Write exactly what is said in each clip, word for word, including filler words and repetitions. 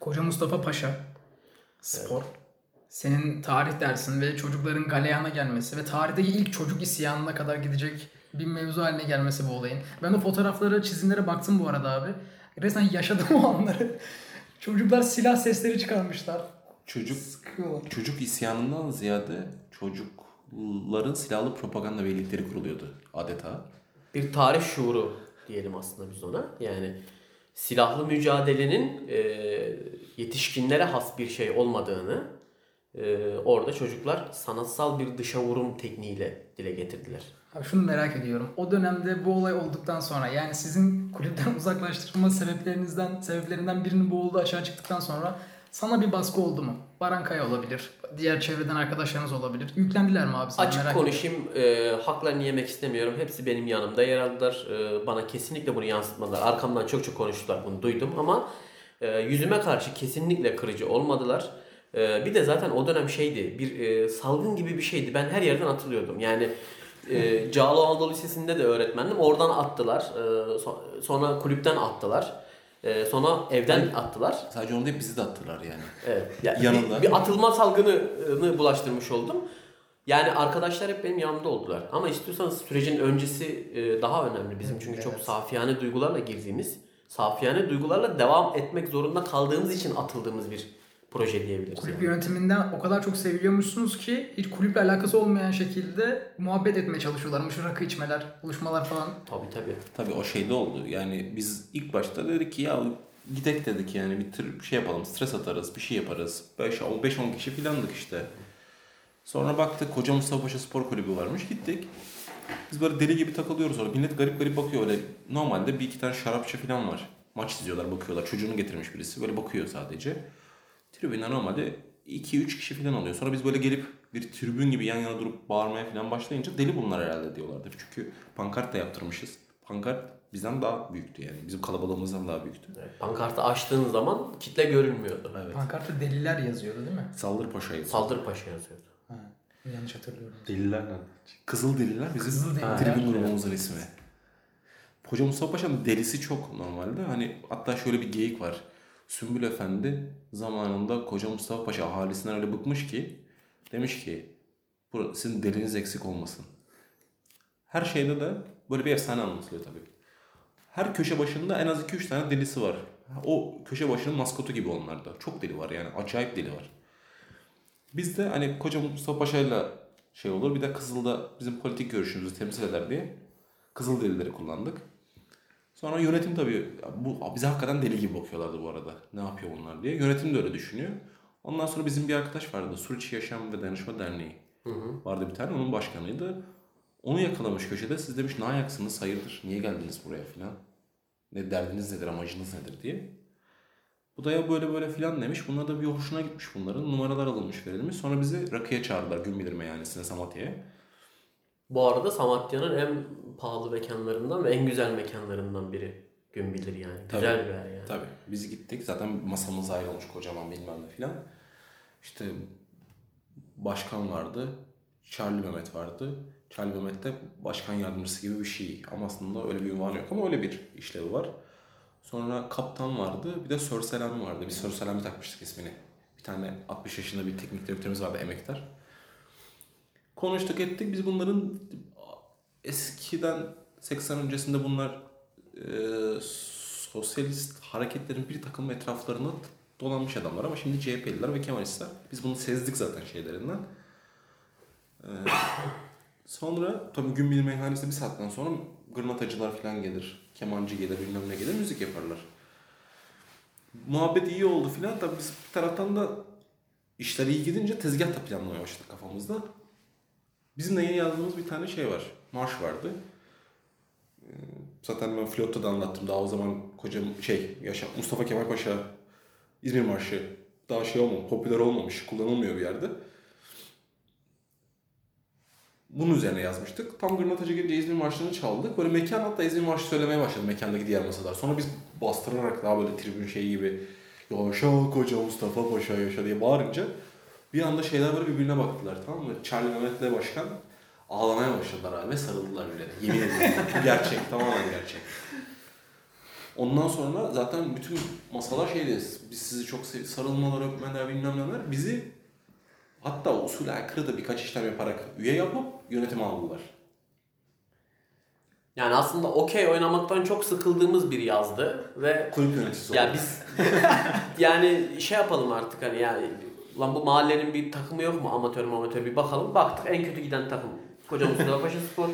Koca Mustafa Paşa Spor. Evet. Senin tarih dersin ve çocukların Galeyana gelmesi ve tarihteki ilk çocuk isyanına kadar gidecek bir mevzu haline gelmesi bu olayın. Ben de fotoğraflara, çizimlere baktım bu arada abi. Resmen yaşadım o anları. Çocuklar silah sesleri çıkarmışlar. Çocuk Sıkıyorlar. Çocuk isyanından ziyade çocukların silahlı propaganda birlikleri kuruluyordu adeta. Bir tarih şuuru diyelim aslında biz ona. Yani silahlı mücadelenin e, yetişkinlere has bir şey olmadığını e, orada çocuklar sanatsal bir dışa vurum tekniğiyle dile getirdiler. Abi şunu merak ediyorum. O dönemde bu olay olduktan sonra, yani sizin kulüpten uzaklaştırma sebeplerinizden sebeplerinden birinin bu oldu, aşağı çıktıktan sonra sana bir baskı oldu mu? Baran Kaya olabilir. Diğer çevreden arkadaşlarınız olabilir. Yüklendiler mi abi? Açık konuşayım. E, haklarını yemek istemiyorum. Hepsi benim yanımda yer aldılar. E, bana kesinlikle bunu yansıtmadılar. Arkamdan çok çok konuştular. Bunu duydum ama e, yüzüme karşı kesinlikle kırıcı olmadılar. E, bir de zaten o dönem şeydi. Bir e, salgın gibi bir şeydi. Ben her yerden atılıyordum. Yani e, Cağaloğlu Anadolu Lisesi'nde de öğretmendim. Oradan attılar. E, so- sonra kulüpten attılar. Ee, sonra evden yani, attılar. Sadece onu değil, bizi de attılar yani. Evet. Yani yanında. Bir, bir atılma salgınını bulaştırmış oldum. Yani arkadaşlar hep benim yanımda oldular. Ama istiyorsanız sürecin öncesi daha önemli bizim. Çünkü evet. Çok safiyane duygularla girdiğimiz, safiyane duygularla devam etmek zorunda kaldığımız için atıldığımız bir proje diyebiliriz. Kulüp yani. Yönetiminden o kadar çok seviliyormuşsunuz ki hiç kulüple alakası olmayan şekilde muhabbet etmeye çalışıyorlarmış. Rakı içmeler, buluşmalar falan. Tabii tabii. Tabii o şeyde oldu. Yani biz ilk başta dedik ki ya gidek dedik yani bir, tır, bir şey yapalım, stres atarız, bir şey yaparız. beş on kişi filandık işte. Sonra baktık Koca Mustafa Paşa Spor Kulübü varmış, gittik. Biz böyle deli gibi takılıyoruz orada. Millet garip garip bakıyor öyle. Normalde bir iki tane şarapçı falan var. Maç izliyorlar, bakıyorlar. Çocuğunu getirmiş birisi. Böyle bakıyor sadece. Tribünden normalde iki üç kişi falan oluyor. Sonra biz böyle gelip bir tribün gibi yan yana durup bağırmaya falan başlayınca deli bunlar herhalde diyorlardı. Çünkü pankart da yaptırmışız. Pankart bizden daha büyüktü yani. Bizim kalabalığımızdan daha büyüktü. Evet. Pankartı açtığın zaman kitle görünmüyordu. Evet. Pankartta deliler yazıyordu değil mi? Saldırpaşa yazıyordu. Saldırpaşa yazıyordu. Ha, yanlış hatırlıyorum. Deliler ne? Kızıl Deliler bizim Kızıl Deliler. Tribün grubumuzun ismi. Koca Mustafa Paşa'nın delisi çok normalde. Hani hatta şöyle bir geyik var. Sümbül Efendi zamanında Koca Mustafa Paşa ahalisinden öyle bıkmış ki demiş ki sizin deliniz eksik olmasın. Her şeyde de böyle bir efsane anlatılıyor tabii. Her köşe başında en az iki üç tane delisi var. O köşe başının maskotu gibi onlarda. Çok deli var yani, acayip deli var. Biz de hani Koca Mustafa Paşa'yla şey olur, bir de Kızıl'da bizim politik görüşümüzü temsil eder diye Kızıl Delileri kullandık. Sonra yönetim tabii, bu bize hakikaten deli gibi bakıyorlardı bu arada. Ne yapıyor bunlar diye. Yönetim de öyle düşünüyor. Ondan sonra bizim bir arkadaş vardı. Suriçi Yaşam ve Dayanışma Derneği hı hı. vardı bir tane. Onun başkanıydı. Onu yakalamış köşede. Siz demiş ne ayaksınız, hayırdır, niye geldiniz buraya filan. Ne derdiniz nedir, amacınız nedir diye. Bu da ya böyle böyle filan demiş. Bunlar da bir hoşuna gitmiş bunların. Numaralar alınmış verilmiş. Sonra bizi rakıya çağırdılar. Gün bilir meyhanesine, Samatya'ya. Bu arada Samatya'nın en pahalı mekanlarından ve en güzel mekanlarından biri. Gün bilir yani. Tabii, güzel bir yer yani. Tabii. Biz gittik. Zaten masamız ayrı olmuş kocaman bilmem ne filan. İşte başkan vardı. Charlie Mehmet vardı. Charlie Mehmet de başkan yardımcısı gibi bir şey. Ama aslında öyle bir unvanı yok ama öyle bir işlevi var. Sonra kaptan vardı. Bir de Sirselen vardı. Biz Sörselen'e takmıştık ismini. Bir tane altmış yaşında bir teknik direktörümüz vardı, emektar. Konuştuk ettik. Biz bunların eskiden seksen öncesinde bunlar e, sosyalist hareketlerin bir takım etraflarında dolanmış adamlar ama şimdi C H P'liler ve Kemalistler. Biz bunu sezdik zaten şeylerinden. E, sonra tabii gün bilir meyhanesinde bir saatten sonra gırnatacılar falan gelir. Kemancı gelir, bilmem ne gelir, müzik yaparlar. Muhabbet iyi oldu falan. Tabii biz bir taraftan da işler iyi gidince tezgah da planlamaya başladık kafamızda. Bizim de yeni yazdığımız bir tane şey var. Marş vardı. Zaten ben Flot'ta da anlattım. Daha o zaman koca şey, yaşam, Mustafa Kemal Paşa İzmir Marşı daha şey olmamış, popüler olmamış, kullanılmıyor bir yerde. Bunun üzerine yazmıştık. Tam gırnatacı gelince İzmir Marşı'nı çaldık. Böyle mekan hatta İzmir Marşı söylemeye başladı mekandaki diğer masalar. Sonra biz bastırarak daha böyle tribün şeyi gibi yaşa koca Mustafa Paşa yaşa diye bağırınca bir anda şeyler böyle birbirine baktılar, tamam mı? Charlie Mehmet'le başkan ağlamaya başladılar abi ve sarıldılar birbirine. Yemin ediyorum. Gerçek, tamamen gerçek. Ondan sonra zaten bütün masalar şeydi, biz sizi çok seviyoruz, sarılmalar, öpmeler, bilmem neler, bizi hatta usul aykırı da birkaç işlem yaparak üye yapıp yönetime aldılar. Yani aslında okey oynamaktan çok sıkıldığımız bir yazdı ve kulüp yöneticisi oldu. Ya biz yani şey yapalım artık, hani yani lan bu mahallenin bir takımı yok mu, amatör mü amatör bir bakalım. Baktık en kötü giden takım Koca Mustafa Paşa Spor.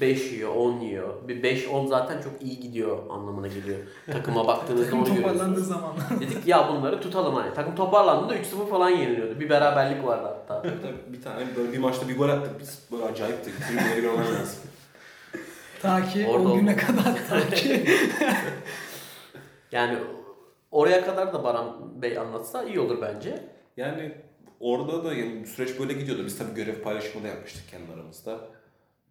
beş yiyor, on yiyor. Bir beş on zaten çok iyi gidiyor anlamına geliyor. Takıma baktığınız zaman takım toparlandığı zamanlar. Dedik ya bunları tutalım hani. Takım toparlandığında üç sıfır falan yeniliyordu. Bir beraberlik vardı hatta. Tabii bir tane böyle bir maçta bir gol attık. Biz böyle acayiptik. Tribünleri görmemiz lazım. Ta ki orada o güne oldu. Kadar ta ki. Yani oraya kadar da Baran Bey anlatsa iyi olur bence. Yani orada da yani süreç böyle gidiyordu. Biz tabii görev paylaşımı da yapmıştık kendi aramızda.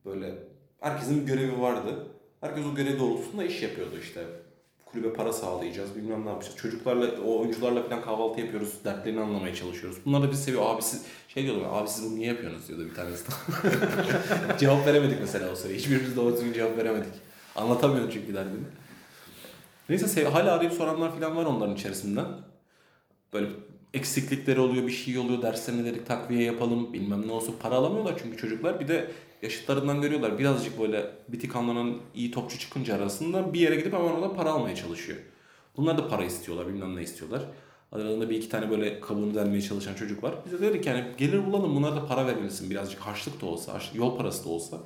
Böyle herkesin bir görevi vardı. Herkes o görev doğrultusunda iş yapıyordu işte. Kulübe para sağlayacağız, bilmem ne yapacağız. Çocuklarla, o oyuncularla falan kahvaltı yapıyoruz. Dertlerini anlamaya çalışıyoruz. Bunlar da bizi seviyor. Abi siz, şey diyordum, abi siz bunu niye yapıyorsunuz diyordu bir tanesi de. Cevap veremedik mesela o sırada. Hiçbirimiz doğru düzgün cevap veremedik. Anlatamıyordu çünkü derdini. Neyse sev- hala arayıp soranlar falan var onların içerisinden. Böyle eksiklikleri oluyor, bir şey oluyor. Derslerine dedik takviye yapalım, bilmem ne olsun. Para alamıyorlar çünkü çocuklar. Bir de yaşıtlarından görüyorlar. Birazcık böyle bitik anlanan iyi topçu çıkınca arasında bir yere gidip hemen orada para almaya çalışıyor. Bunlar da para istiyorlar, bilmem ne istiyorlar. Aralarında bir iki tane böyle kabuğunu delmeye çalışan çocuk var. Bize dedik yani gelir bulalım, bunlara da para verilsin. Birazcık harçlık da olsa, yol parası da olsa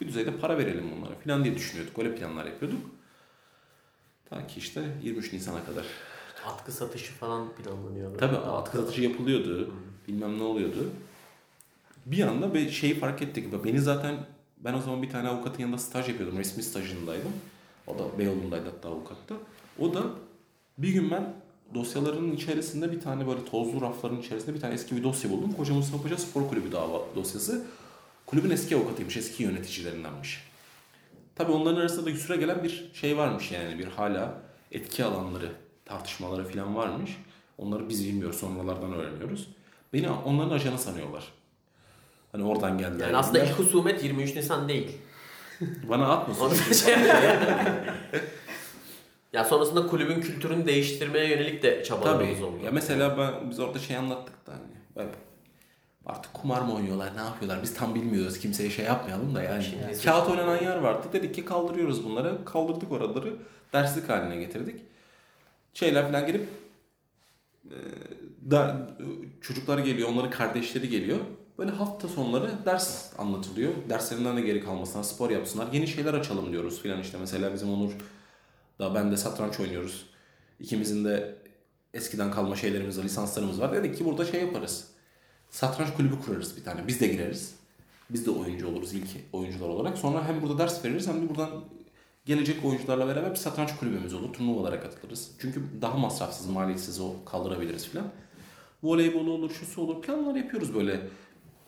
bir düzeyde para verelim bunlara falan diye düşünüyorduk. Öyle planlar yapıyorduk. Ta ki işte yirmi üç Nisan'a kadar. Atkı satışı falan planlanıyordu. Tabii atkı, atkı satışı yapılıyordu. Hı. Bilmem ne oluyordu. Bir anda bir şeyi fark ettik. Beni zaten, ben o zaman bir tane avukatın yanında staj yapıyordum. Resmi stajındaydım. O da Beyoğlu'ndaydı hatta avukatta. O da bir gün ben dosyaların içerisinde bir tane böyle tozlu rafların içerisinde bir tane eski bir dosya buldum. Koca Mustafa Paşa Spor Kulübü dava dosyası. Kulübün eski avukatıymış, eski yöneticilerindenmiş. Tabii onların arasında da süre gelen bir şey varmış yani. Bir hala etki alanları, tartışmaları falan varmış. Onları biz bilmiyoruz, sonralardan öğreniyoruz. Beni onların ajanı sanıyorlar. Hani oradan geldi. Yani aslında ilk husumet yirmi üç Nisan değil. Bana atmasın. Şey ya sonrasında kulübün kültürünü değiştirmeye yönelik de çabalarımız oldu. Ya mesela ben biz orada şey anlattık da hani. Artık kumar mı oynuyorlar, ne yapıyorlar? Biz tam bilmiyoruz. Kimseye şey yapmayalım da yani. Şimdi kağıt oynanan yer vardı. Dedik ki kaldırıyoruz bunları. Kaldırdık oraları. Derslik haline getirdik. Şeyler falan gelip da çocuklar geliyor, onların kardeşleri geliyor. Böyle hafta sonları ders anlatılıyor. Derslerinden de geri kalmasınlar, spor yapsınlar, yeni şeyler açalım diyoruz filan işte. Mesela bizim Onur da ben de satranç oynuyoruz. İkimizin de eskiden kalma şeylerimiz var, lisanslarımız var. Dedik ki burada şey yaparız. Satranç kulübü kurarız bir tane. Biz de gireriz. Biz de oyuncu oluruz ilk oyuncular olarak. Sonra hem burada ders veririz hem de buradan gelecek oyuncularla beraber bir satranç kulübümüz olur. Turnuvalara katılırız. Çünkü daha masrafsız, maliyetsiz o kaldırabiliriz filan. Voleybolu olur, şusu olur. Planlar yapıyoruz böyle.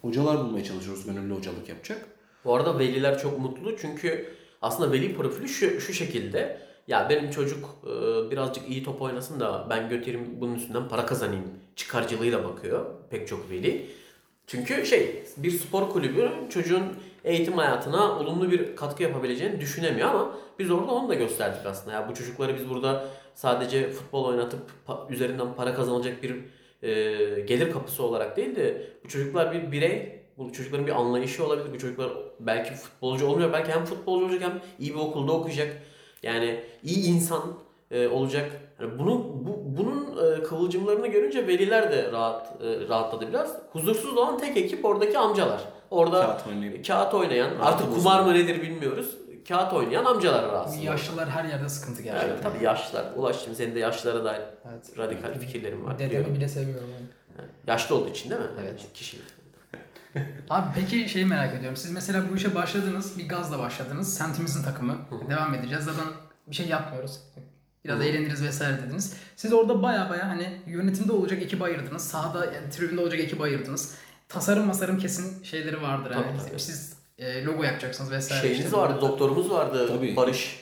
Hocalar bulmaya çalışıyoruz, gönüllü hocalık yapacak. Bu arada veliler çok mutlu çünkü aslında veli profili şu, şu şekilde. Ya benim çocuk e, birazcık iyi top oynasın da ben götüreyim bunun üstünden para kazanayım çıkarcılığıyla bakıyor pek çok veli. Çünkü şey bir spor kulübü çocuğun eğitim hayatına olumlu bir katkı yapabileceğini düşünemiyor ama biz orada onu da gösterdik aslında. Ya bu çocukları biz burada sadece futbol oynatıp pa- üzerinden para kazanılacak bir E, gelir kapısı olarak değil de bu çocuklar bir birey, bu çocukların bir anlayışı olabilir. Bu çocuklar belki futbolcu olmuyor, belki hem futbolcu olacak hem iyi bir okulda okuyacak. Yani iyi insan e, olacak. Yani bunu bu, bunun e, kıvılcımlarını görünce veliler de rahat e, rahatladı biraz. Huzursuz olan tek ekip oradaki amcalar. Orada kağıt, kağıt oynayan, rahat artık kumar olsun. Mı nedir bilmiyoruz. Kağıt oynayan amcalar rahatsız. Yaşlılar her yerde sıkıntı gerçekten. Evet, tabii yaşlılar. Ulaştım senin de yaşlılara dair evet. Radikal fikirlerim var. Dedemi diyorum. Bile seviyorum. Yani. Yaşlı olduğu için değil mi? Evet. Kişilik. Abi peki şeyi merak ediyorum. Siz mesela bu işe başladınız. Bir gazla başladınız. Semtimizin takımı. Hı. Devam edeceğiz. Zaten bir şey yapmıyoruz. Biraz Hı. eğleniriz vesaire dediniz. Siz orada baya baya hani yönetimde olacak ekibi ayırdınız. Sahada yani tribünde olacak ekibi ayırdınız. Tasarım masarım kesin şeyleri vardır. Tabii, yani. Tabii. Siz logo yapacaksınız vesaire. Şeyiniz işte vardı, burada. Doktorumuz vardı. Tabii. Barış.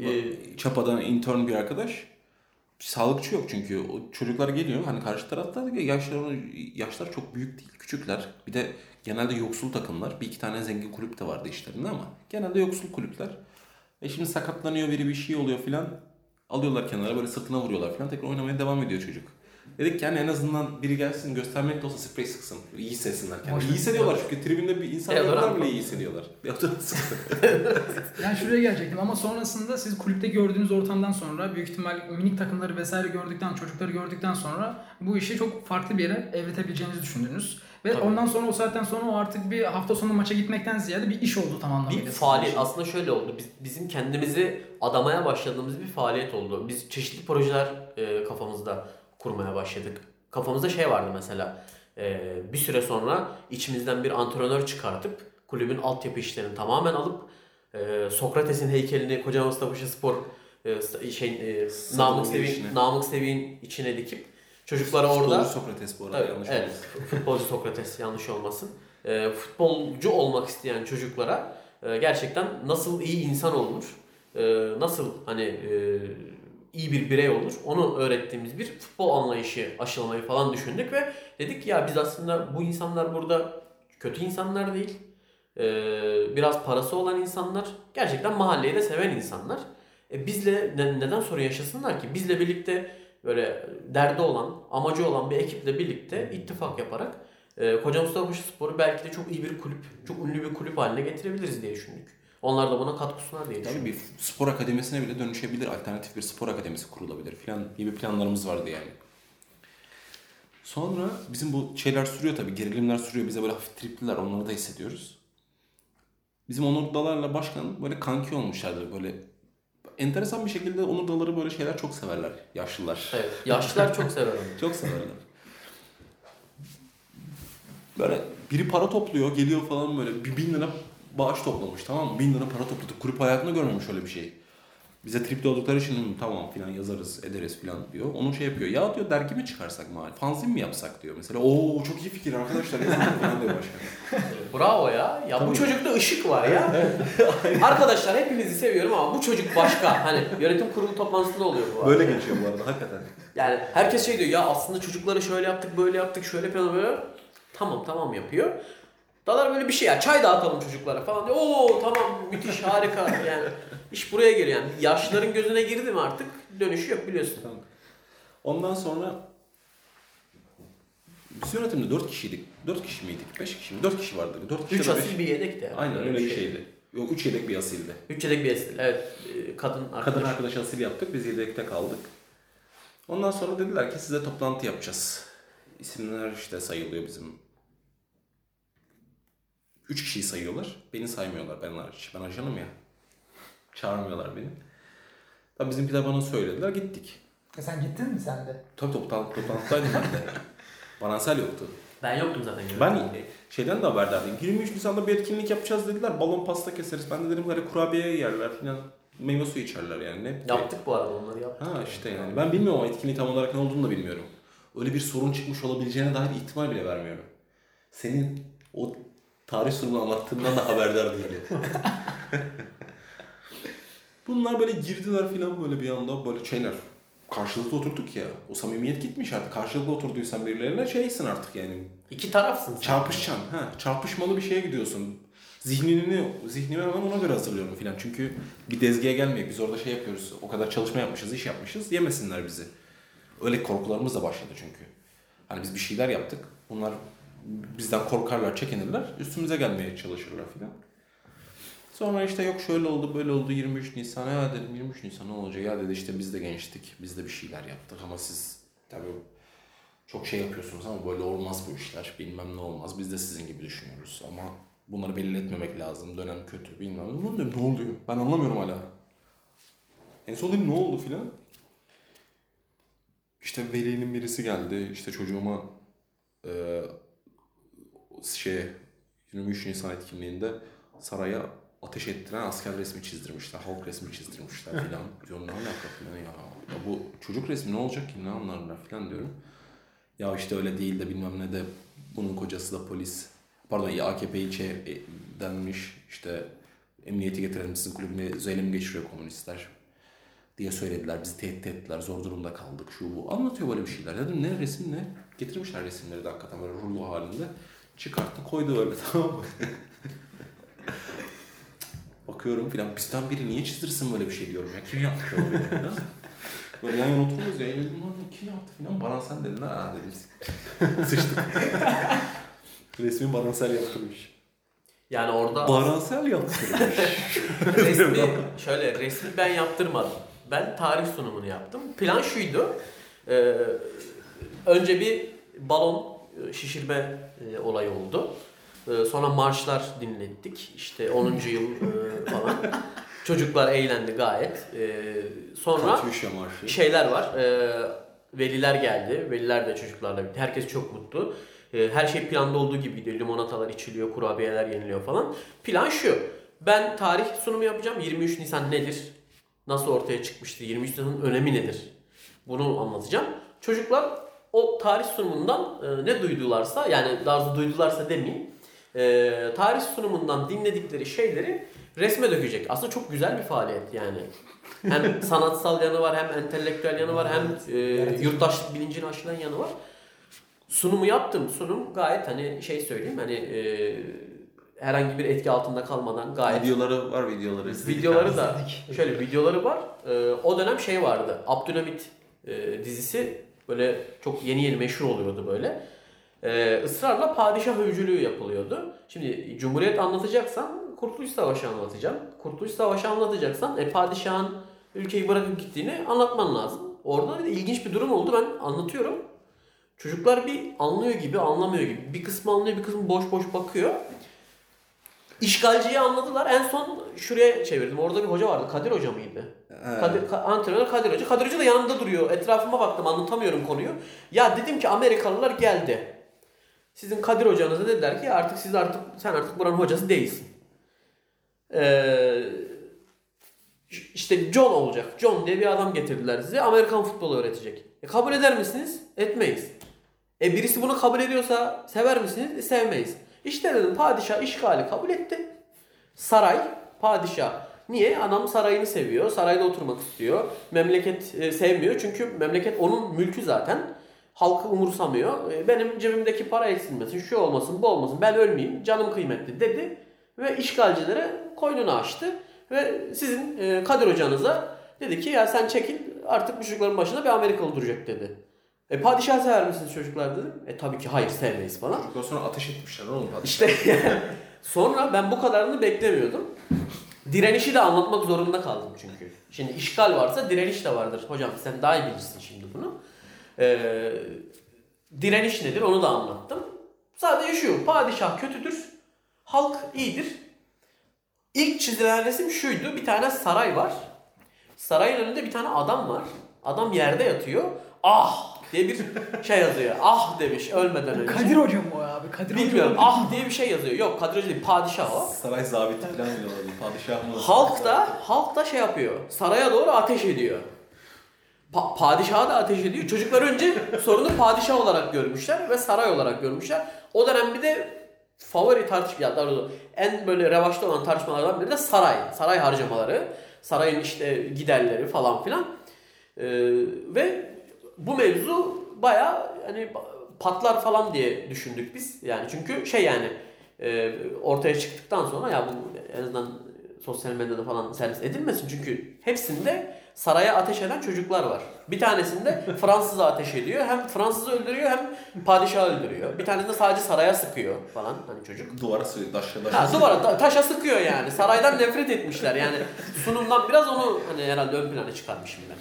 Ee, Çapa'dan intern bir arkadaş. Sağlıkçı yok çünkü. O çocuklar geliyor. Hani karşı tarafta yaşlar, yaşlar çok büyük değil. Küçükler. Bir de genelde yoksul takımlar. Bir iki tane zengin kulüp de vardı işlerinde ama genelde yoksul kulüpler. E şimdi sakatlanıyor biri, bir şey oluyor filan. Alıyorlar kenara, böyle sırtına vuruyorlar falan, tekrar oynamaya devam ediyor çocuk. Dedik ki yani en azından biri gelsin, göstermek de olsa sprey sıksın. İyi hissetsinler kendini. İyi hissediyorlar çünkü tribünde bir insan yapıyorlar bile iyi hissediyorlar. Yani şuraya gelecektim ama sonrasında siz kulüpte gördüğünüz ortamdan sonra büyük ihtimal minik takımları vesaire gördükten, çocukları gördükten sonra bu işi çok farklı bir yere evletebileceğinizi düşündünüz. Ve tabii. Ondan sonra o saatten sonra o artık bir hafta sonu maça gitmekten ziyade bir iş oldu tam anlamıyla. Bir faaliyet aslında şöyle oldu. Biz, bizim kendimizi adamaya başladığımız bir faaliyet oldu. Biz çeşitli projeler e, kafamızda kurmaya başladık. Kafamızda şey vardı mesela. E, bir süre sonra içimizden bir antrenör çıkartıp kulübün altyapı işlerini tamamen alıp e, Sokrates'in heykelini Koca Mustafa Paşa Spor e, şey e, Namık Sevik'in Namık Sevik'in içine dikip çocuklara orada futbolcu Sokrates bu arada tabii, yanlış evet, futbolcu Sokrates yanlış olmasın. E, futbolcu olmak isteyen çocuklara e, gerçekten nasıl iyi insan olur, e, nasıl hani e, iyi bir birey olur onu öğrettiğimiz bir futbol anlayışı aşılamayı falan düşündük ve dedik ki ya biz aslında bu insanlar burada kötü insanlar değil, e, biraz parası olan insanlar, gerçekten mahalleyi de seven insanlar. E, bizle ne, neden sorun yaşasınlar ki? Bizle birlikte böyle derdi olan, amacı olan bir ekiple birlikte ittifak yaparak e, Koca Mustafa Paşa Spor'u belki de çok iyi bir kulüp, çok ünlü bir kulüp haline getirebiliriz diye düşündük. Onlar da buna katkı sunar diye düşündük. Tabii bir spor akademisine bile dönüşebilir, alternatif bir spor akademisi kurulabilir falan gibi planlarımız vardı yani. Sonra bizim bu şeyler sürüyor tabii, gerilimler sürüyor, bize böyle hafif tripliler, onları da hissediyoruz. Bizim Onur Dalar'la başkan böyle kanki olmuşlardı böyle. Enteresan bir şekilde Onur Dalar'ı böyle şeyler çok severler. Yaşlılar. Evet. Yaşlılar çok severler. Çok severler. Böyle biri para topluyor, geliyor falan böyle. Bir bin lira bağış toplamış, tamam mı? Bin lira para topladık. Kulüp hayatında görmemiş öyle bir şey. Bize tripte oldukları için tamam filan yazarız, ederiz filan diyor. Onun şey yapıyor. Ya diyor dergi mi çıkarsak mal? Fanzin mi yapsak diyor mesela. Oo çok iyi fikir arkadaşlar. Falan diyor başka. Bravo ya. Ya tabii. Bu çocukta ışık var ya. Evet. Arkadaşlar hepinizi seviyorum ama bu çocuk başka. Hani yönetim kurulu toplantısında oluyor bu. Böyle geçiyor bu arada hakikaten. Yani herkes şey diyor ya aslında çocuklara şöyle yaptık, böyle yaptık, şöyle falan böyle. Tamam tamam yapıyor. Dalar böyle bir şey ya çay dağıtalım çocuklara falan diyor. Oo tamam müthiş harika yani. İş buraya geliyor yani. Yaşlıların gözüne girdi mi artık dönüşü yok biliyorsun. Tamam. Ondan sonra biz yönetimde dört kişiydik. dört kişi miydik? beş kişi mi? dört kişi vardı. dört kişi. üç asil beş... bir yedek de. Aynen öyle bir şeydi. Yok üç yedek bir asildi. üç yedek bir asil. Evet. Kadın arkadaş. Kadın arkadaş asil yaptık. Biz yedekte kaldık. Ondan sonra dediler ki size toplantı yapacağız. İsimler işte sayılıyor bizim. üç kişiyi sayıyorlar. Beni saymıyorlar. Ben, ben ajanım ya. Çağırmıyorlar beni. Tabii bizimkiler bana söylediler. Gittik. E sen gittin mi sen de? Tabii toplantıdaydım ben de. Baransel yoktu. Ben yoktum zaten. Ben şeyden de haberdardım. yirmi üç Nisan'da bir etkinlik yapacağız dediler. Balon pasta keseriz. Ben de dedim hani kurabiye yerler falan. Meyve suyu içerler yani. Ne? Yaptık bu arada onları yaptık. Ha işte yani. Ben bilmiyorum ama etkinliği tam olarak ne olduğunu da bilmiyorum. Öyle bir sorun çıkmış olabileceğine dair ihtimal bile vermiyorum. Senin o tarih sunumunu anlattığından da haberdar değilim. Bunlar böyle girdiler filan böyle bir anda böyle şeyler. Karşılıklı oturduk ya. O samimiyet gitmiş artık. Karşılıklı oturduysan birilerine şeysin artık yani. İki tarafsın. Çarpışacaksın. Ha, çarpışmalı bir şeye gidiyorsun. Zihnini, zihnimi hemen ona göre hazırlıyorum filan. Çünkü bir dezgeye gelmiyor. Biz orada şey yapıyoruz. O kadar çalışma yapmışız, iş yapmışız. Yemesinler bizi. Öyle korkularımız da başladı çünkü. Hani biz bir şeyler yaptık. Bunlar bizden korkarlar, çekinirler. Üstümüze gelmeye çalışırlar filan. Sonra işte yok şöyle oldu böyle oldu yirmi üç Nisan ya dedim yirmi üç Nisan ne olacak ya dedi işte biz de gençtik biz de bir şeyler yaptık ama siz tabii çok şey yapıyorsunuz ama böyle olmaz bu işler bilmem ne olmaz biz de sizin gibi düşünüyoruz ama bunları belli etmemek lazım dönem kötü bilmem ne oluyor ne oluyor ben anlamıyorum hala en son dedim ne oldu filan işte velinin birisi geldi işte çocuğuma e, şey yirmi üç Nisan etkinliğinde saraya ateş ettiren asker resmi çizdirmişler, halk resmi çizdirmişler filan. Diyorum ne alaka filan ya. Ya bu çocuk resmi ne olacak ki ne anlarlar filan diyorum. Ya işte öyle değil de bilmem ne de bunun kocası da polis. Pardon ya A K P ilçedenmiş işte emniyeti getirelim sizin kulübüne zeylim geçiriyor komünistler diye söylediler. Bizi tehdit ettiler zor durumda kaldık şu bu. Anlatıyor böyle bir şeyler dedim ne resim ne. Getirmişler resimleri de hakikaten böyle rulo halinde. Çıkarttı koydu böyle tamam mı? Bakıyorum filan bizden biri niye çizdirsin böyle bir şey diyorum ya kim yapmış olabilir Böyle yan yana oturuyoruz ya. Eğledim lan kim yaptı filan. Baran sen dedin ha dedim. Sıçtık. Resmi Baran Sel yaptırmış. Yani orada... Baran Sel yaptırmış. Resmi şöyle resmi ben yaptırmadım. Ben tarih sunumunu yaptım. Plan şuydu. E, önce bir balon şişirme e, olayı oldu. E, sonra marşlar dinlettik. İşte onuncu yıl e, falan. Çocuklar eğlendi gayet. E, sonra şeyler var. E, veliler geldi. Veliler de çocuklarla birlikte. Herkes çok mutlu. E, her şey planda olduğu gibi gidiyor. Limonatalar içiliyor, kurabiyeler yeniliyor falan. Plan şu. Ben tarih sunumu yapacağım. yirmi üç Nisan nedir? Nasıl ortaya çıkmıştı? yirmi üç Nisan'ın önemi nedir? Bunu anlatacağım. Çocuklar o tarih sunumundan e, ne duydularsa, yani daha doğrusu duydularsa demeyeyim, e, tarih sunumundan dinledikleri şeyleri resme dökecek. Aslında çok güzel bir faaliyet yani. Hem sanatsal yanı var, hem entelektüel yanı var, hem e, yurttaşlık bilincini aşılan yanı var. Sunumu yaptım. Sunum gayet hani şey söyleyeyim hani... E, herhangi bir etki altında kalmadan gayet... Videoları var videoları. İstedik. Videoları da İstedik. Şöyle videoları var. Ee, o dönem şey vardı. Abdülhamit e, dizisi böyle çok yeni yeni meşhur oluyordu böyle. Ee, ısrarla padişah övücülüğü yapılıyordu. Şimdi Cumhuriyet anlatacaksan Kurtuluş Savaşı anlatacaksın. Kurtuluş Savaşı anlatacaksan e, padişahın ülkeyi bırakıp gittiğini anlatman lazım. Orada da ilginç bir durum oldu. Ben anlatıyorum. Çocuklar bir anlıyor gibi anlamıyor gibi. Bir kısmı anlıyor bir kısmı boş boş bakıyor. İşgalciyi anladılar. En son şuraya çevirdim. Orada bir hoca vardı. Kadir Hoca mıydı? Evet. Kadir, ka- antrenör Kadir Hoca. Kadir Hoca da yanımda duruyor. Etrafıma baktım. Anlatamıyorum konuyu. Ya dedim ki Amerikalılar geldi. Sizin Kadir Hocanıza dediler ki artık siz artık sen artık buranın hocası değilsin. Ee, işte John olacak. John diye bir adam getirdiler size. Amerikan futbolu öğretecek. E, kabul eder misiniz? Etmeyiz. E, birisi bunu kabul ediyorsa sever misiniz? E, sevmeyiz. İşte dedim padişah işgali kabul etti. Saray, padişah. Niye? Adam sarayını seviyor. Sarayda oturmak istiyor. Memleket e, sevmiyor. Çünkü memleket onun mülkü zaten. Halkı umursamıyor. E, benim cebimdeki para eksilmesin, şu olmasın, bu olmasın, ben ölmeyeyim, canım kıymetli dedi. Ve işgalcilere koynunu açtı. Ve sizin e, Kadir Hocanıza dedi ki ya sen çekil artık bu çocukların başında bir Amerikalı duracak dedi. E padişah sever misiniz çocuklar dedim. E tabii ki hayır sevmeyiz falan. Çocuklar sonra ateş etmişler oğlum padişah. İşte sonra ben bu kadarını beklemiyordum. Direnişi de anlatmak zorunda kaldım çünkü. Şimdi işgal varsa direniş de vardır. Hocam sen daha iyi bilirsin şimdi bunu. Ee, direniş nedir onu da anlattım. Sadece şu padişah kötüdür. Halk iyidir. İlk çizilen resim şuydu. Bir tane saray var. Sarayın önünde bir tane adam var. Adam yerde yatıyor. Ah! diye bir şey yazıyor. Ah demiş ölmeden önce. Kadir Hoca mı o abi? Kadir Bilmiyorum. Hoca ah diye bir şey yazıyor. Yok Kadir Hoca değil padişah o. Saray zabiti falan diyor. Padişah mı? Halk da, halk da şey yapıyor. Saraya doğru ateş ediyor. Pa- padişaha da ateş ediyor. Çocuklar önce sorunu padişah olarak görmüşler ve saray olarak görmüşler. O dönem bir de favori tartışmalar, en böyle revaçta olan tartışmalardan biri de saray. Saray harcamaları. Sarayın işte giderleri falan filan. Ee, ve bu mevzu bayağı hani patlar falan diye düşündük biz. Yani çünkü şey yani e, ortaya çıktıktan sonra ya bu en azından sosyal medyada falan servis edilmesin. Çünkü hepsinde saraya ateş eden çocuklar var. Bir tanesinde Fransız'a ateş ediyor. Hem Fransız'ı öldürüyor hem padişahı öldürüyor. Bir tanesinde sadece saraya sıkıyor falan hani çocuk. Duvara sıkıyor, taşa taşa. Ha, duvara ta- taşa sıkıyor yani. Saraydan nefret etmişler yani. Sunumdan biraz onu hani herhalde ön plana çıkarmışım ben.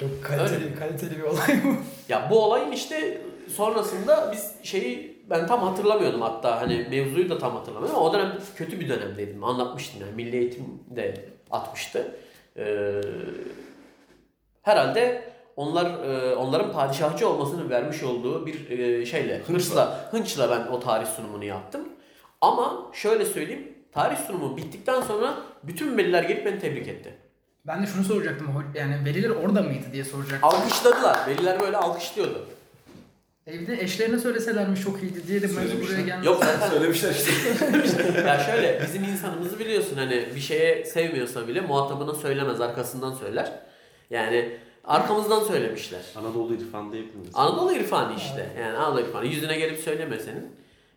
Çok kaliteli, öyle. kaliteli bir olay bu. Ya bu olayın işte sonrasında biz şeyi ben tam hatırlamıyordum hatta hani mevzuyu da tam hatırlamıyorum. O dönem kötü bir dönemdeydim. Anlatmıştım yani. Milli Eğitim de atmıştı. Ee, herhalde onlar onların padişahçı olmasını vermiş olduğu bir şeyle hırsla, hınçla ben o tarih sunumunu yaptım. Ama şöyle söyleyeyim. Tarih sunumu bittikten sonra bütün veliler gelip beni tebrik etti. Ben de şunu soracaktım, yani veliler orada mıydı diye soracaktım. Alkışladılar, veliler böyle alkışlıyordu. Evde eşlerine söyleselermiş çok iyiydi diye de mevzu buraya gelmedi. Yok zaten söylemişler işte. Ya şöyle, bizim insanımızı biliyorsun hani bir şeye sevmiyorsa bile muhatabına söylemez, arkasından söyler. Yani arkamızdan söylemişler. Anadolu irfanı da yapıyoruz. Anadolu irfanı işte, yani Anadolu irfanı. Yüzüne gelip söylemesinin.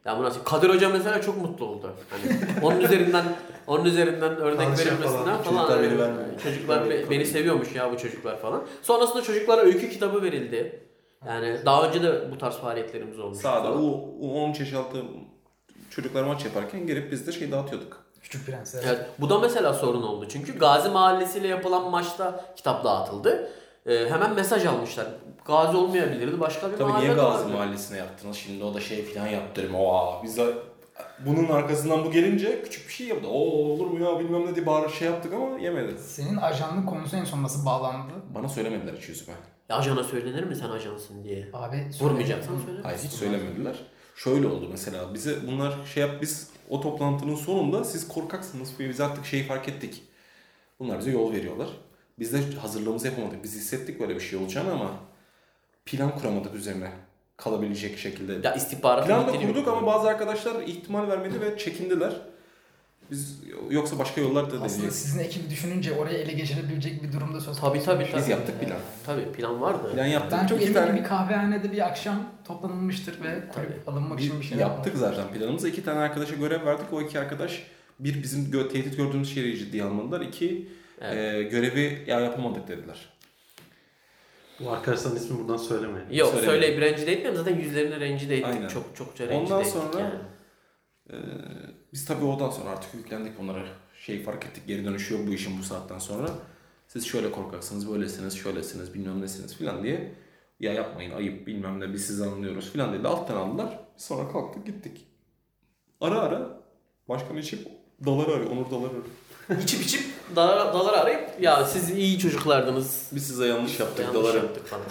Ya bu nasıl? Kadir Hoca mesela çok mutlu oldu. Hani onun üzerinden onun üzerinden örnek verilmesinden falan. falan. Çocuklar, yani, çocuklar be, beni seviyormuş ya bu çocuklar falan. Sonrasında çocuklara öykü kitabı verildi. Yani daha önce de bu tarz faaliyetlerimiz olmuş. Sağda U on üç yaş altı çocuklar maç yaparken girip biz de şey dağıtıyorduk. Küçük Prensler. Evet. Bu da mesela sorun oldu. Çünkü Gazi Mahallesi ile yapılan maçta kitap dağıtıldı. Ee, hemen mesaj almışlar. Gazi olmayabilirdi. Başka bir Tabii mahalle Tabii niye Gazi vardı. Mahallesi'ne yaptınız? Şimdi o da şey filan yaptırım. Oha. Biz de bunun arkasından bu gelince küçük bir şey yaptı. Oo olur mu ya bilmem ne diye bağırıp şey yaptık ama yemedi. Senin ajanlık konusu en son nasıl bağlandı? Bana söylemediler hiç yüzüme. Ya ajana söylenir mi sen ajansın diye? Abi vurmayacaksan söyle. Hayır hiç söylemediler. Şöyle oldu mesela bize bunlar şey yap biz o toplantının sonunda siz korkaksınız diye biz artık şeyi fark ettik. Bunlar bize yol veriyorlar. Biz de hazırlığımızı yapamadık. Biz hissettik böyle bir şey olacağını ama plan kuramadık üzerine kalabilecek şekilde. Ya istihbarat planı kurduk ama bazı arkadaşlar ihtimal vermedi ve çekindiler. Biz yoksa başka yollar da deneyeceğiz. Aslında deneyecek. Sizin ekibi düşününce oraya ele geçirebilecek bir durumda söz konusu. Tabii tabii. Biz yaptık yani. plan. Tabii plan vardı. Plan yaptık. Ben çok eminim bir kahvehanede bir akşam toplanılmıştır ve alınmak için bir şey yaptık. Yaptık zaten planımızı. İki tane arkadaşa görev verdik. O iki arkadaş bir bizim gö- tehdit gördüğümüz şeyi ciddiye almadılar. İki evet. e, görevi ya yapamadık dediler. Bu arkadaşların ismi buradan söylemeyin. Yok söyle rencide etmeyelim. Zaten yüzlerine rencide ettik. Aynen. Çok çokça rencide Ondan ettik sonra, yani. Ee, biz tabii oradan sonra artık yüklendik onlara şey fark ettik geri dönüşü yok bu işin bu saatten sonra siz şöyle korkaksınız böylesiniz şöylesiniz bilmem nesiniz filan diye ya yapmayın ayıp bilmem ne biz sizi anlıyoruz filan dedi alttan aldılar sonra kalktık gittik ara ara başkanı içip daları arıyor Onur daları arıyor içip içip dalara, dalara arayıp ya siz iyi çocuklardınız biz size yanlış yaptık yanlış dalara yaptık falan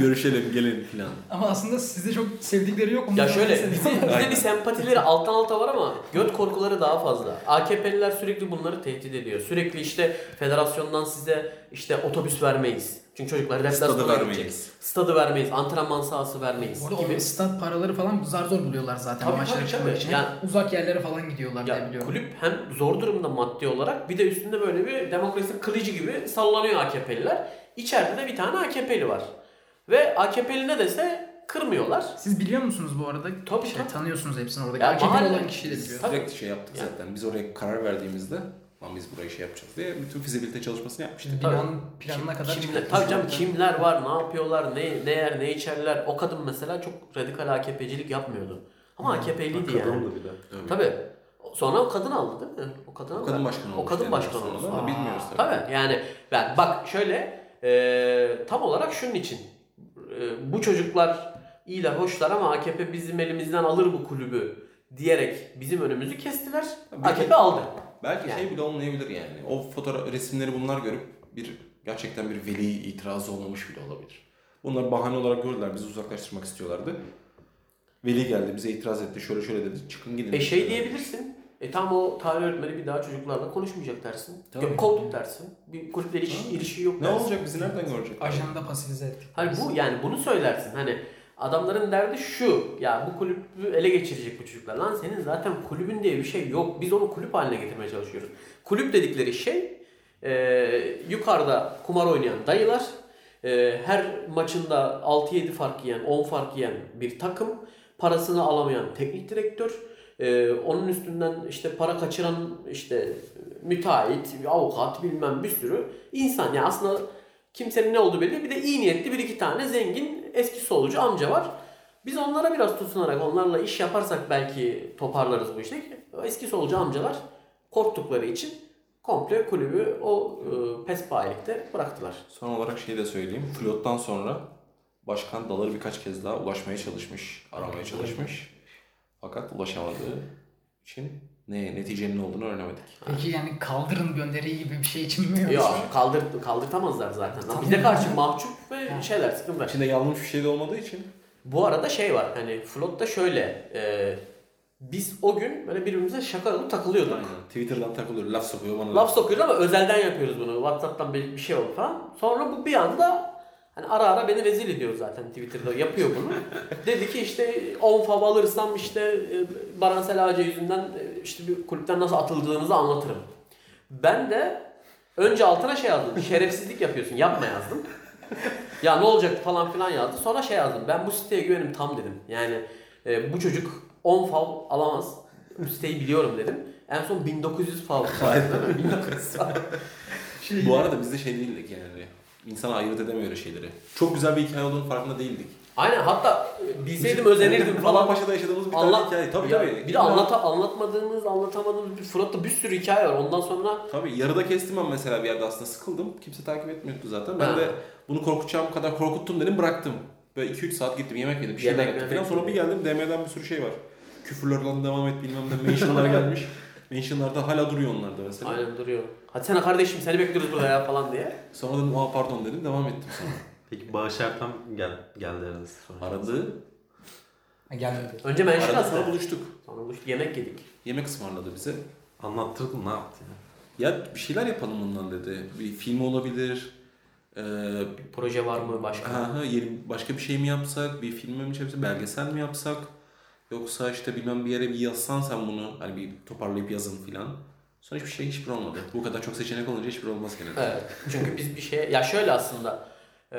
görüşelim gelin filan ama aslında sizde çok sevdikleri yok ya şöyle bize, bize bir sempatileri alttan alta var ama göt korkuları daha fazla A K P'liler sürekli bunları tehdit ediyor sürekli işte federasyondan size işte otobüs vermeyiz çünkü çocuklar stadı vermeyiz stadı vermeyiz antrenman sahası vermeyiz gibi stat paraları falan zar zor buluyorlar zaten maçlar için yani, uzak yerlere falan gidiyorlar diye biliyorum kulüp hem zor durumda maddi olarak bir de üstünde böyle bir demokrasi kılıcı gibi sallanıyor A K P'liler içeride de bir tane A K P'li var ve A K P'li ne dese kırmıyorlar siz biliyor musunuz bu arada tabii şey, tanıyorsunuz hepsini oradaki yani A K P'li olan kişiyi de biliyor direkt şey yaptık yani. Zaten biz oraya karar verdiğimizde lan biz burayı şey yapacağız diye bütün fizibilite çalışmasını yapmıştık. Planın planına kadar kimler, tabii canım kimler var, ne yapıyorlar, ne, ne yer, ne içerler. O kadın mesela çok radikal A K P'cilik yapmıyordu. Ama hmm. A K P'liydi yani. Kadındı bir de. Tabii. tabii. Sonra o kadın aldı değil mi? O kadın, o kadın başkanı oldu. O kadın yani başkanı oldu. Bilmiyoruz tabii. Tabii yani ben bak şöyle e, tam olarak şunun için. E, bu çocuklar iyiler, hoşlar ama A K P bizim elimizden alır bu kulübü diyerek bizim önümüzü kestiler. Tabii. A K P aldı. Belki yani. Şey bile olmayabilir yani. O fotoğraf resimleri bunlar görüp bir gerçekten bir veli itirazı olmamış bile olabilir. Bunlar bahane olarak gördüler. Bizi uzaklaştırmak istiyorlardı. Veli geldi bize itiraz etti. Şöyle şöyle dedi. Çıkın gidin. E şey diyebilirsin. E tam o tarih öğretmeni bir daha çocuklarla konuşmayacak dersin. Tabii. Kovduk dersin. Bir kulüple ilişki yok dersin. Ne olacak bizi nereden görecek? Ajanda pasifize ettik. Hani bu yani bunu söylersin. Hani adamların derdi şu, ya bu kulübü ele geçirecek bu çocuklar. Lan senin zaten kulübün diye bir şey yok. Biz onu kulüp haline getirmeye çalışıyoruz. Kulüp dedikleri şey, e, yukarıda kumar oynayan dayılar, e, her maçında altı yedi fark yiyen, on fark yiyen bir takım, parasını alamayan teknik direktör, e, onun üstünden işte para kaçıran işte müteahhit, avukat bilmem bir sürü insan. Yani aslında kimsenin ne olduğu belli. Bir de iyi niyetli bir iki tane zengin eski solucu amca var. Biz onlara biraz tutunarak onlarla iş yaparsak belki toparlarız bu işi. Eski solucu amcalar korktukları için komple kulübü o e, pes bayilikte bıraktılar. Son olarak şeyi de söyleyeyim. Flottan sonra başkan daları birkaç kez daha ulaşmaya çalışmış, aramaya çalışmış. Fakat ulaşamadığı için ne neticenin ne olduğunu öğrenemedik. Peki yani kaldırın gönderiyi gibi bir şey için mi? Yok kaldır kaldırtamazlar zaten. Tamam. Bize karşı mahcup ve ha. şeyler sıkıntılar. İçinde yanlış bir şey de olmadığı için. Bu arada şey var hani flotta şöyle e, biz o gün böyle birbirimize şaka alıp takılıyorduk. Aynen. Twitter'dan takılıyoruz. Laf sokuyor bana. Laf sokuyoruz ama özelden yapıyoruz bunu. WhatsApp'tan bir şey oldu falan. Sonra bu bir anda hani ara ara beni rezil ediyor zaten Twitter'da yapıyor bunu. Dedi ki işte on fav alırsam işte Baran Selacı yüzünden işte bir kulüpten nasıl atıldığınızı anlatırım. Ben de önce altına şey yazdım. Şerefsizlik yapıyorsun. Yapma yazdım. Ya ne olacak falan filan yazdı. Sonra şey yazdım. Ben bu siteye güvenim tam dedim. Yani e, bu çocuk on faul alamaz. Bu siteyi biliyorum dedim. En son bin dokuz yüz faul. bin dokuz yüz faul. Şey, bu arada biz de şey değildik yani. İnsan ayırt edemiyor öyle şeyleri. Çok güzel bir hikaye olduğunun farkında değildik. Aynen, hatta bilseydim özenirdim falan. Paşa'da yaşadığımız bir Anla... tane hikaye. Tabii ya, tabii. Bir de anlata, anlatmadığımız, anlatamadığımız bir Fırat'ta bir sürü hikaye var. Ondan sonra... Tabii yarıda kestim ben mesela bir yerde, aslında sıkıldım. Kimse takip etmiyordu zaten. Ben ha. de bunu korkutacağım kadar korkuttum dedim, bıraktım. Böyle iki üç saat gittim, yemek yedim, bir şeyler yemek yaptım falan. Sonra bir geldim, D M'den bir sürü şey var. Küfürlerden devam et bilmem ne, mention'lara gelmiş. Mention'larda hala duruyor onlar da mesela. Aynen duruyor. Hadi sana kardeşim, seni bekliyoruz burada ya falan diye. Sonra dedim aa pardon dedim, devam ettim sonra. Peki Bağış Erten gel, geldi aranızda sonra. Aradı. Ha, gelmedi. Önce mention aradı, sonra buluştuk. Sonra buluştuk, yemek yedik. Yemek ısmarladı bize. Anlattırdım, ne yaptı ya? Ya bir şeyler yapalım bundan dedi. Bir film olabilir. Ee, bir proje var mı başka? Aha, yeni, başka bir şey mi yapsak? Bir film mi çekip belgesel mi yapsak? Yoksa işte bilmem bir yere bir yazsan sen bunu, hani bir toparlayıp yazın filan. Sonra hiçbir şey hiçbir olmadı. Bu kadar çok seçenek olunca hiçbir olmaz genelde. Evet. Çünkü biz bir şey, ya şöyle aslında e,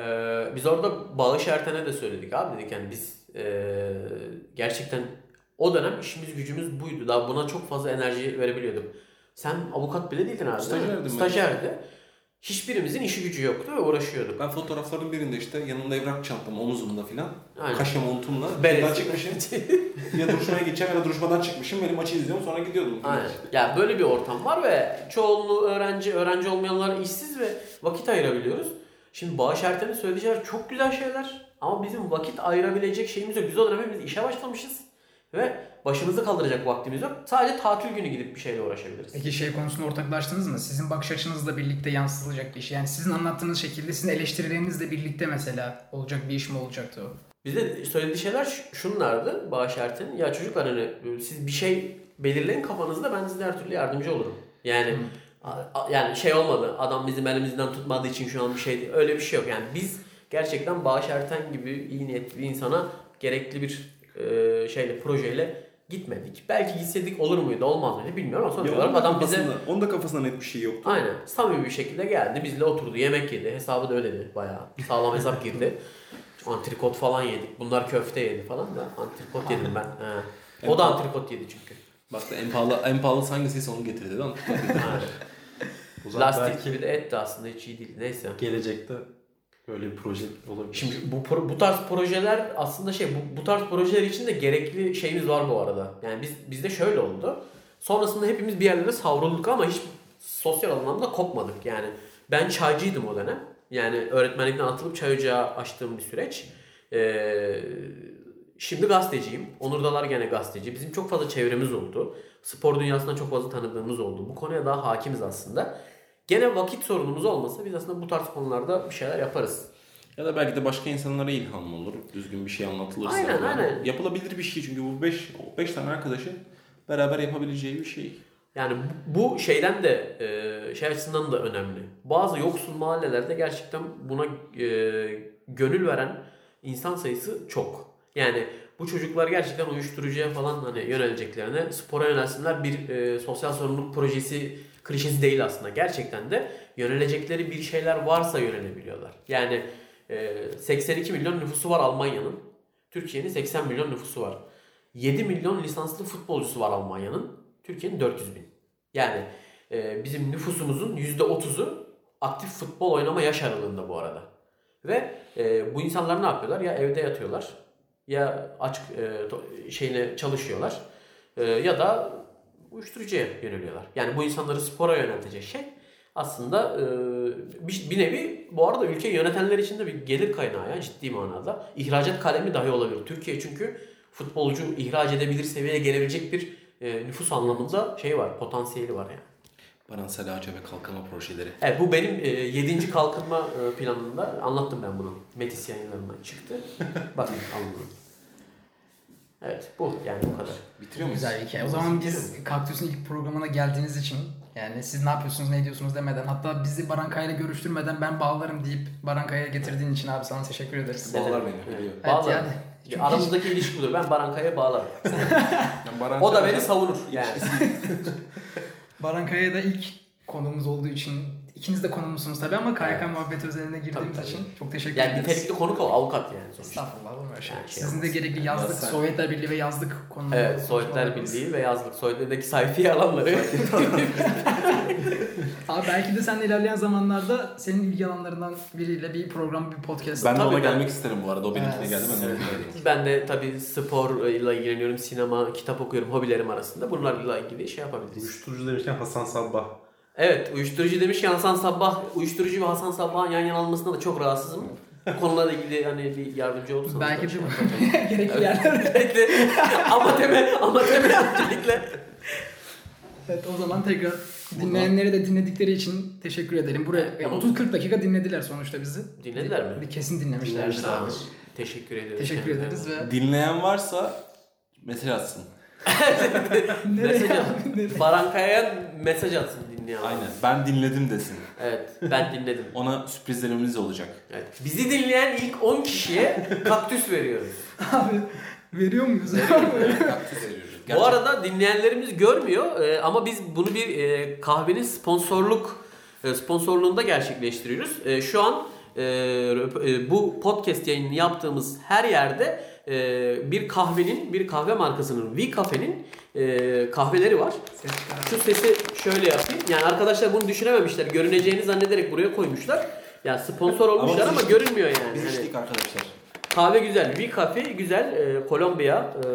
biz orada Bağış Erten'e de söyledik abi, dedik yani biz e, gerçekten o dönem işimiz gücümüz buydu. Daha buna çok fazla enerji verebiliyordum. Sen avukat bile değildin abi. Stajyerdim. Stajyerdi. Hiçbirimizin işi gücü yoktu ve uğraşıyorduk. Ben fotoğrafların birinde işte yanımda evrak çantam, omuzumda filan, kaşe montumla ben çıkmışım. Ya duruşmaya gideceğim ya da duruşmadan çıkmışım. Benim maçı izliyorum sonra gidiyordum. Aynen. Ya böyle bir ortam var ve çoğunluğu öğrenci, öğrenci olmayanlar işsiz ve vakit ayırabiliyoruz. Şimdi Bağış Erten'in söyleyeceği çok güzel şeyler ama bizim vakit ayırabilecek şeyimiz yok. Biz o dönem hepimiz işe başlamışız ve başımızı kaldıracak vaktimiz yok. Sadece tatil günü gidip bir şeyle uğraşabiliriz. Peki şey konusunda ortaklaştınız mı? Sizin bakış açınızla birlikte yansıtılacak bir iş. Yani sizin anlattığınız şekilde sizin eleştirilerinizle birlikte mesela olacak bir iş mi olacaktı o? Bize söylediği şeyler şunlardı Bağış Erten'in. Ya çocuklar hani siz bir şey belirleyin kafanızda, ben size her türlü yardımcı olurum. Yani hmm. a, yani şey olmadı. Adam bizim elimizden tutmadığı için şu an bir şey değil. Öyle bir şey yok. Yani biz gerçekten Bağış Erten gibi iyi niyetli bir insana gerekli bir e, şeyle, projeyle gitmedik. Belki gitsedik olur muydu, olmaz mıydı bilmiyorum ama sonuç olarak adam bize... Onun da kafasında net bir şey yoktu. Aynen. Samimi bir şekilde geldi. Bizle oturdu, yemek yedi. Hesabı da ödedi bayağı. Sağlam hesap girdi. Antrikot falan yedik. Bunlar köfte yedi falan da. Antrikot yedim ben. He. O da antrikot yedi çünkü. Bak da en pahalı, en pahalı hangisiyse onu getirdi de antrikot yedi. Lastik gibi de et de aslında hiç iyi değil. Neyse. Gelecekte böyle bir proje olabilir. Şimdi bu bu tarz projeler aslında şey bu, bu tarz projeler için de gerekli şeyimiz var bu arada. Yani biz bizde şöyle oldu. Sonrasında hepimiz bir yerlere savrulduk ama hiç sosyal anlamda kopmadık. Yani ben çaycıydım o dönem. Yani öğretmenlikten atılıp çay ocağı açtığım bir süreç. Ee, şimdi gazeteciyim. Onur Dalar gene gazeteci. Bizim çok fazla çevremiz oldu. Spor dünyasından çok fazla tanıdığımız oldu. Bu konuya daha hakimiz aslında. Gene vakit sorunumuz olmasa biz aslında bu tarz konularda bir şeyler yaparız. Ya da belki de başka insanlara ilham olur. Düzgün bir şey anlatılırsa. Aynen aynen. Yapılabilir bir şey çünkü bu beş tane arkadaşın beraber yapabileceği bir şey. Yani bu şeyden de şey açısından da önemli. Bazı yoksul mahallelerde gerçekten buna gönül veren insan sayısı çok. Yani bu çocuklar gerçekten uyuşturucuya falan hani yöneleceklerine spora yönelsinler, bir sosyal sorumluluk projesi klişesi değil aslında. Gerçekten de yönelecekleri bir şeyler varsa yönelebiliyorlar. Yani seksen iki milyon nüfusu var Almanya'nın. Türkiye'nin seksen milyon nüfusu var. yedi milyon lisanslı futbolcusu var Almanya'nın. Türkiye'nin dört yüz bin. Yani bizim nüfusumuzun yüzde otuzu aktif futbol oynama yaş aralığında bu arada. Ve bu insanlar ne yapıyorlar? Ya evde yatıyorlar, ya aç şeyine çalışıyorlar, ya da uyuşturucuya yöneliyorlar. Yani bu insanları spora yöneltecek şey aslında bir nevi bu arada ülkeyi yönetenler için de bir gelir kaynağı ya, ciddi manada. İhracat kalemi dahi olabilir. Türkiye çünkü futbolcu ihraç edebilir seviyeye gelebilecek bir nüfus anlamında şey var, potansiyeli var yani. Paransa Laca ve Kalkınma Projeleri. Evet, bu benim yedinci kalkınma planında anlattım ben bunu. Metis yayınlarından çıktı. Bakın anladım. Evet, bu yani bu kadar. Bitiriyor muyuz? Güzel bir hikaye. O zaman biz Kaktüs'ün ilk programına geldiğiniz için, yani siz ne yapıyorsunuz, ne ediyorsunuz demeden, hatta bizi Baran Kaya'yla görüştürmeden ben bağlarım deyip Baran Kaya'ya getirdiğin için abi sana teşekkür ederiz. Bağlar beni. Evet, bağlar. Yani. Çünkü aramızdaki hiç... ilişki budur. Ben Baran Kaya'ya bağlarım. Baran o da beni savunur yani. Baran Kaya'ya da ilk konuğumuz olduğu için İkiniz de konuğumsunuz tabii ama K Y K evet. muhabbeti özeline girdiğimiz tabii, için tabii. çok teşekkür yani ederiz. Yani nitelikli konuk o avukat yani sonuçta. Estağfurullah olmuyor şey. Yani şey. Sizin de gerekli yazlık, yani Sovyetler Birliği ve yazlık konuları. Evet, Sovyetler Birliği ve yazlık. Sovyetler'deki sayfi alanları. Abi belki de seninle ilerleyen zamanlarda senin ilgi alanlarından biriyle bir program, bir podcast. Ben de ona gelmek isterim bu arada. O benimkine geldi. Ben de Ben de tabii sporla ilgileniyorum, sinema, kitap okuyorum, hobilerim arasında. Bunlarla ilgili şey yapabiliriz. Uyuşturucu demişken Hasan Sabbah. Evet, uyuşturucu demişken Hasan Sabbah, uyuşturucu ve Hasan Sabbah'ın yan yana almasına da çok rahatsızım. Bu konularla ilgili hani bir yardımcı olursanız. Belki de gerekli yerlerde. Ama temel, ama temel öncelikle. Evet, o zaman tekrar dinleyenleri de dinledikleri için teşekkür edelim. Buraya otuz kırk dakika dinlediler sonuçta bizi. Dinlediler mi? Kesin dinlemişlerdir. Dinlemişler abi. Teşekkür ederiz. Teşekkür ederiz ve dinleyen varsa mesaj atsın. mesaj atsın. Baran Kaya'ya mesaj atsın dinleyen. Aynen. Ben dinledim desin. Evet. Ben dinledim. Ona sürprizlerimiz olacak. Evet. Bizi dinleyen ilk on kişiye kaktüs veriyoruz. Abi veriyor muyuz? Veriyoruz. Kaktüs veriyoruz. Gerçekten. Bu arada dinleyenlerimiz görmüyor e, ama biz bunu bir e, kahvenin sponsorluk e, sponsorluğunda gerçekleştiriyoruz. E, şu an e, e, bu podcast yayınını yaptığımız her yerde e, bir kahvenin, bir kahve markasının, V Cafe'nin e, kahveleri var. Şu sesi şöyle yapayım. Yani arkadaşlar bunu düşünememişler. Görüneceğini zannederek buraya koymuşlar. Yani sponsor olmuşlar ama, ama görünmüyor yani. Biz içtik arkadaşlar. Kahve güzel, V Cafe güzel, e, Kolombiya, e,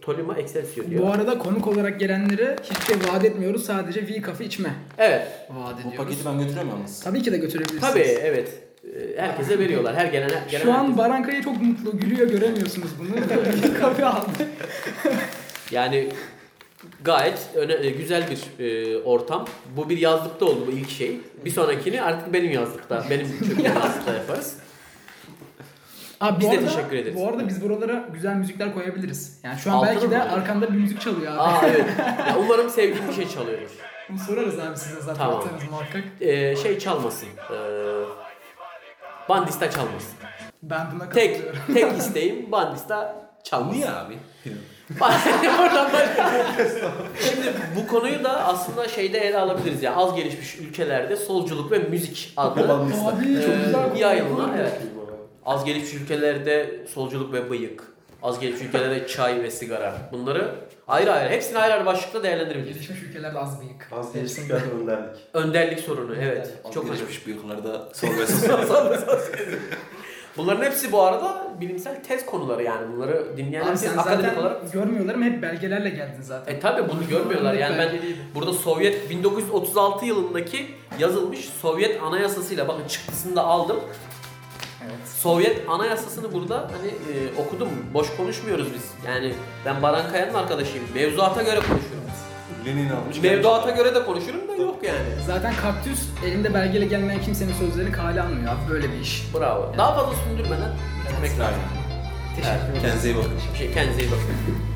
Tolima Excelso diyor. Bu arada konuk olarak gelenlere hiç de vaat etmiyoruz, sadece V Cafe içme. Evet. Vaat ediyoruz. Bu paketi ben götüremiyorum. Tabii ki de götürebilirsiniz. Tabii, evet. Herkese veriyorlar, her gelen her gelen. Şu an herkese. Baran Kaya çok mutlu, gülüyor, göremiyorsunuz bunu. V Cafe aldı. Yani gayet öne, güzel bir e, ortam. Bu bir yazlıkta oldu bu ilk şey. Bir sonrakini artık benim yazlıkta, benim çöpümün yazlıkta yaparız. Abi biz de arada, teşekkür ederiz. Bu arada biz buralara güzel müzikler koyabiliriz. Yani şu an altın belki de yani arkamda bir müzik çalıyor abi. Aa evet. Ya umarım sevdiğim bir şey çalıyoruz. Bunu sorarız abi size zaten. Tamam. Muhakkak. Ee, şey çalmasın. Ee, Bandista çalmasın. Ben buna katılıyorum. Tek, tek isteğim Bandista çalmasın. Niye abi? Şimdi bu konuyu da aslında şeyde ele alabiliriz ya. Yani az gelişmiş ülkelerde solculuk ve müzik adlı. Bandista. Abi ee, çok güzel bir yayınla. Evet. Az gelişmiş ülkelerde solculuk ve bıyık, az gelişmiş ülkelerde çay ve sigara. Bunları ayrı ayrı, hepsini ayrı ayrı başlıkta değerlendirebiliriz. Gelişmiş ülkelerde az bıyık. Az gelişmiş ülkelerde önderlik. Önderlik sorunu, evet. Az çok gelişmiş bıyıklarda sol ve sol. Bunların hepsi bu arada bilimsel tez konuları yani. Bunları dinleyenler akademik zaten olarak görmüyorlar ama hep belgelerle geldin zaten. E tabi bunu görmüyorlar yani ben burada Sovyet bin dokuz yüz otuz altı yılındaki yazılmış Sovyet anayasasıyla bakın çıktısını da aldım. Evet. Sovyet anayasasını burada hani e, okudum. Boş konuşmuyoruz biz. Yani ben Baran Kaya'nın arkadaşıyım. Mevzuata göre konuşuyorum. Lenin almış. Mevzuata göre de konuşurum da yok yani. Zaten Kaktüs elinde belgeyle gelmeyen kimsenin sözlerini kale almıyor abi. Böyle bir iş. Bravo. Yani. Daha fazla sündürmeden gitmek lazım. Teşekkür ederim. Kendinize iyi bakın. Şey, kendinize iyi bakın.